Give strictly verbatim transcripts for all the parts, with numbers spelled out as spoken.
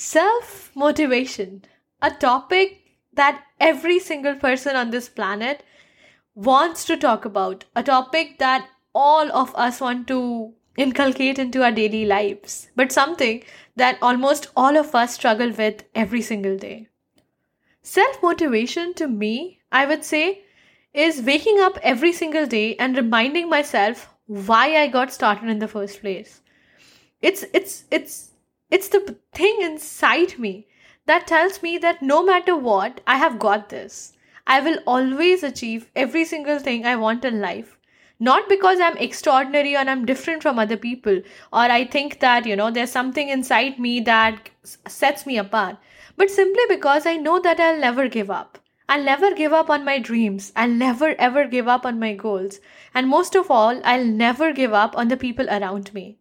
Self-motivation, a topic that every single person on this planet wants to talk about, a topic that all of us want to inculcate into our daily lives, but something that almost all of us struggle with every single day. Self-motivation to me, I would say, is waking up every single day and reminding myself why I got started in the first place. It's it's it's it's the thing inside me that tells me that no matter what, I have got this. I will always achieve every single thing I want in life. Not because I'm extraordinary or I'm different from other people, or I think that, you know, there's something inside me that sets me apart, but simply because I know that I'll never give up. I'll never give up on my dreams. I'll never ever give up on my goals. And most of all, I'll never give up on the people around me.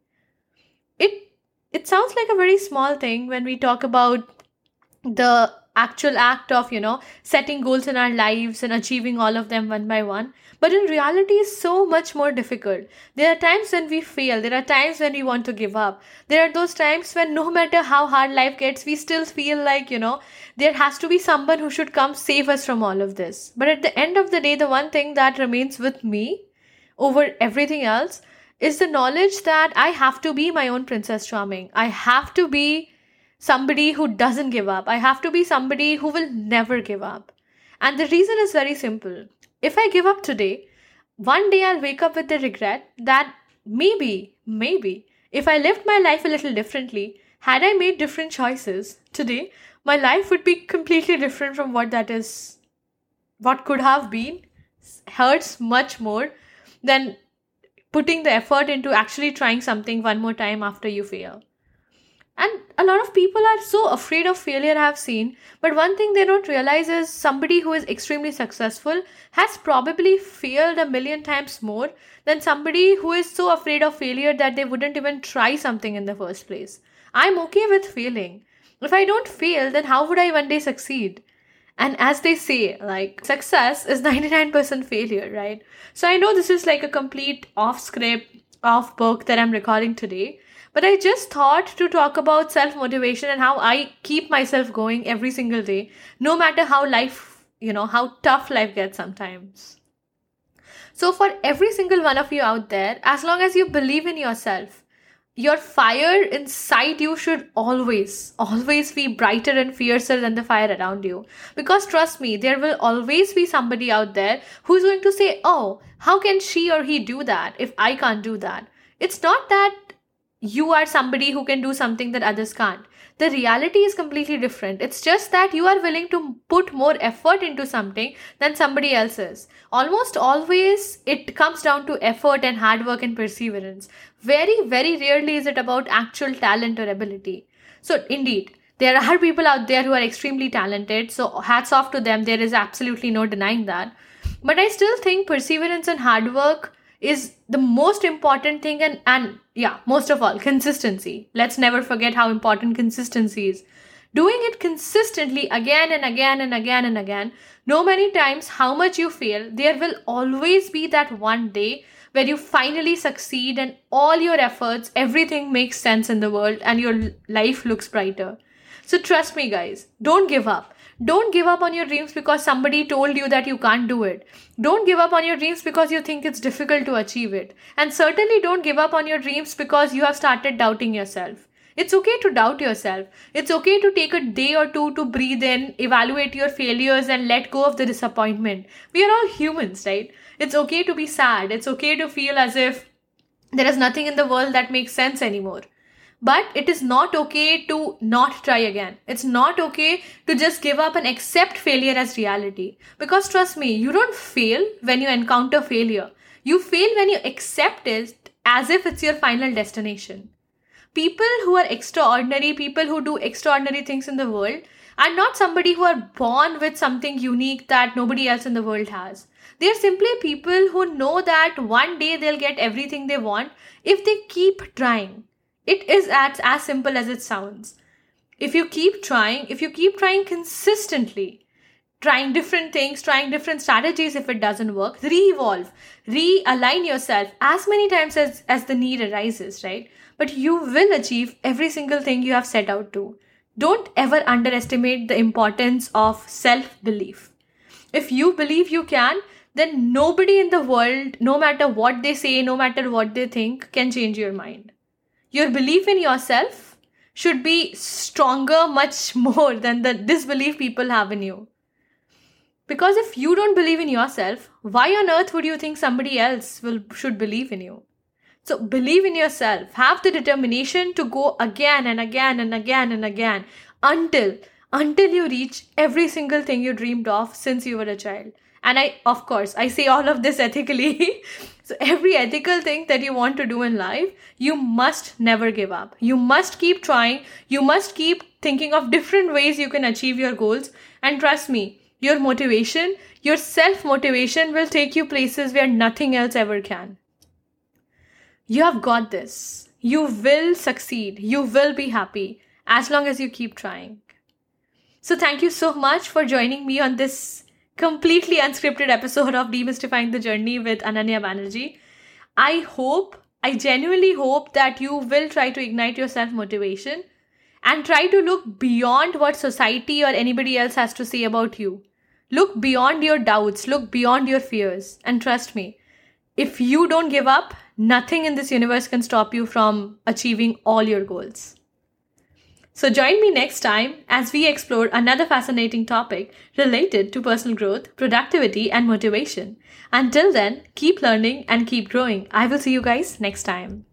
It, it sounds like a very small thing when we talk about the actual act of, you know, setting goals in our lives and achieving all of them one by one. But in reality, it's so much more difficult. There are times when we fail. There are times when we want to give up. There are those times when no matter how hard life gets, we still feel like, you know, there has to be someone who should come save us from all of this. But at the end of the day, the one thing that remains with me over everything else is the knowledge that I have to be my own Princess Charming. I have to be somebody who doesn't give up. I have to be somebody who will never give up. And the reason is very simple. If I give up today, one day I'll wake up with the regret that maybe, maybe, if I lived my life a little differently, had I made different choices today, my life would be completely different from what that is. What could have been hurts much more than putting the effort into actually trying something one more time after you fail. And a lot of people are so afraid of failure, I have seen. But one thing they don't realize is somebody who is extremely successful has probably failed a million times more than somebody who is so afraid of failure that they wouldn't even try something in the first place. I'm okay with failing. If I don't fail, then how would I one day succeed? And as they say, like, success is ninety-nine percent failure, right? So I know this is like a complete off-script, off-book that I'm recording today. But I just thought to talk about self-motivation and how I keep myself going every single day, no matter how life, you know, how tough life gets sometimes. So for every single one of you out there, as long as you believe in yourself, your fire inside you should always, always be brighter and fiercer than the fire around you. Because trust me, there will always be somebody out there who's going to say, oh, how can she or he do that if I can't do that? It's not that you are somebody who can do something that others can't. The reality is completely different. It's just that you are willing to put more effort into something than somebody else's. Almost always, it comes down to effort and hard work and perseverance. Very, very rarely is it about actual talent or ability. So indeed, there are people out there who are extremely talented. So hats off to them. There is absolutely no denying that. But I still think perseverance and hard work is the most important thing, and and yeah, most of all, consistency. Let's never forget how important consistency is. Doing it consistently again and again and again and again, no many times how much you fail, there will always be that one day where you finally succeed and all your efforts, everything makes sense in the world and your life looks brighter. So trust me guys, don't give up. Don't give up on your dreams because somebody told you that you can't do it. Don't give up on your dreams because you think it's difficult to achieve it. And certainly don't give up on your dreams because you have started doubting yourself. It's okay to doubt yourself. It's okay to take a day or two to breathe in, evaluate your failures, and let go of the disappointment. We are all humans, right? It's okay to be sad. It's okay to feel as if there is nothing in the world that makes sense anymore. But it is not okay to not try again. It's not okay to just give up and accept failure as reality. Because trust me, you don't fail when you encounter failure. You fail when you accept it as if it's your final destination. People who are extraordinary, people who do extraordinary things in the world, are not somebody who are born with something unique that nobody else in the world has. They are simply people who know that one day they'll get everything they want if they keep trying. It is as, as simple as it sounds. If you keep trying, if you keep trying consistently, trying different things, trying different strategies if it doesn't work, re-evolve, realign yourself as many times as, as the need arises, right? But you will achieve every single thing you have set out to. Don't ever underestimate the importance of self-belief. If you believe you can, then nobody in the world, no matter what they say, no matter what they think, can change your mind. Your belief in yourself should be stronger much more than the disbelief people have in you. Because if you don't believe in yourself, why on earth would you think somebody else will should believe in you? So believe in yourself. Have the determination to go again and again and again and again until, until you reach every single thing you dreamed of since you were a child. And I, of course, I say all of this ethically. So every ethical thing that you want to do in life, you must never give up. You must keep trying. You must keep thinking of different ways you can achieve your goals. And trust me, your motivation, your self-motivation will take you places where nothing else ever can. You have got this. You will succeed. You will be happy as long as you keep trying. So thank you so much for joining me on this completely unscripted episode of Demystifying the Journey with Ananya Banerjee. I hope, I genuinely hope that you will try to ignite your self-motivation and try to look beyond what society or anybody else has to say about you. Look beyond your doubts, look beyond your fears. And trust me, if you don't give up, nothing in this universe can stop you from achieving all your goals. So join me next time as we explore another fascinating topic related to personal growth, productivity, and motivation. Until then, keep learning and keep growing. I will see you guys next time.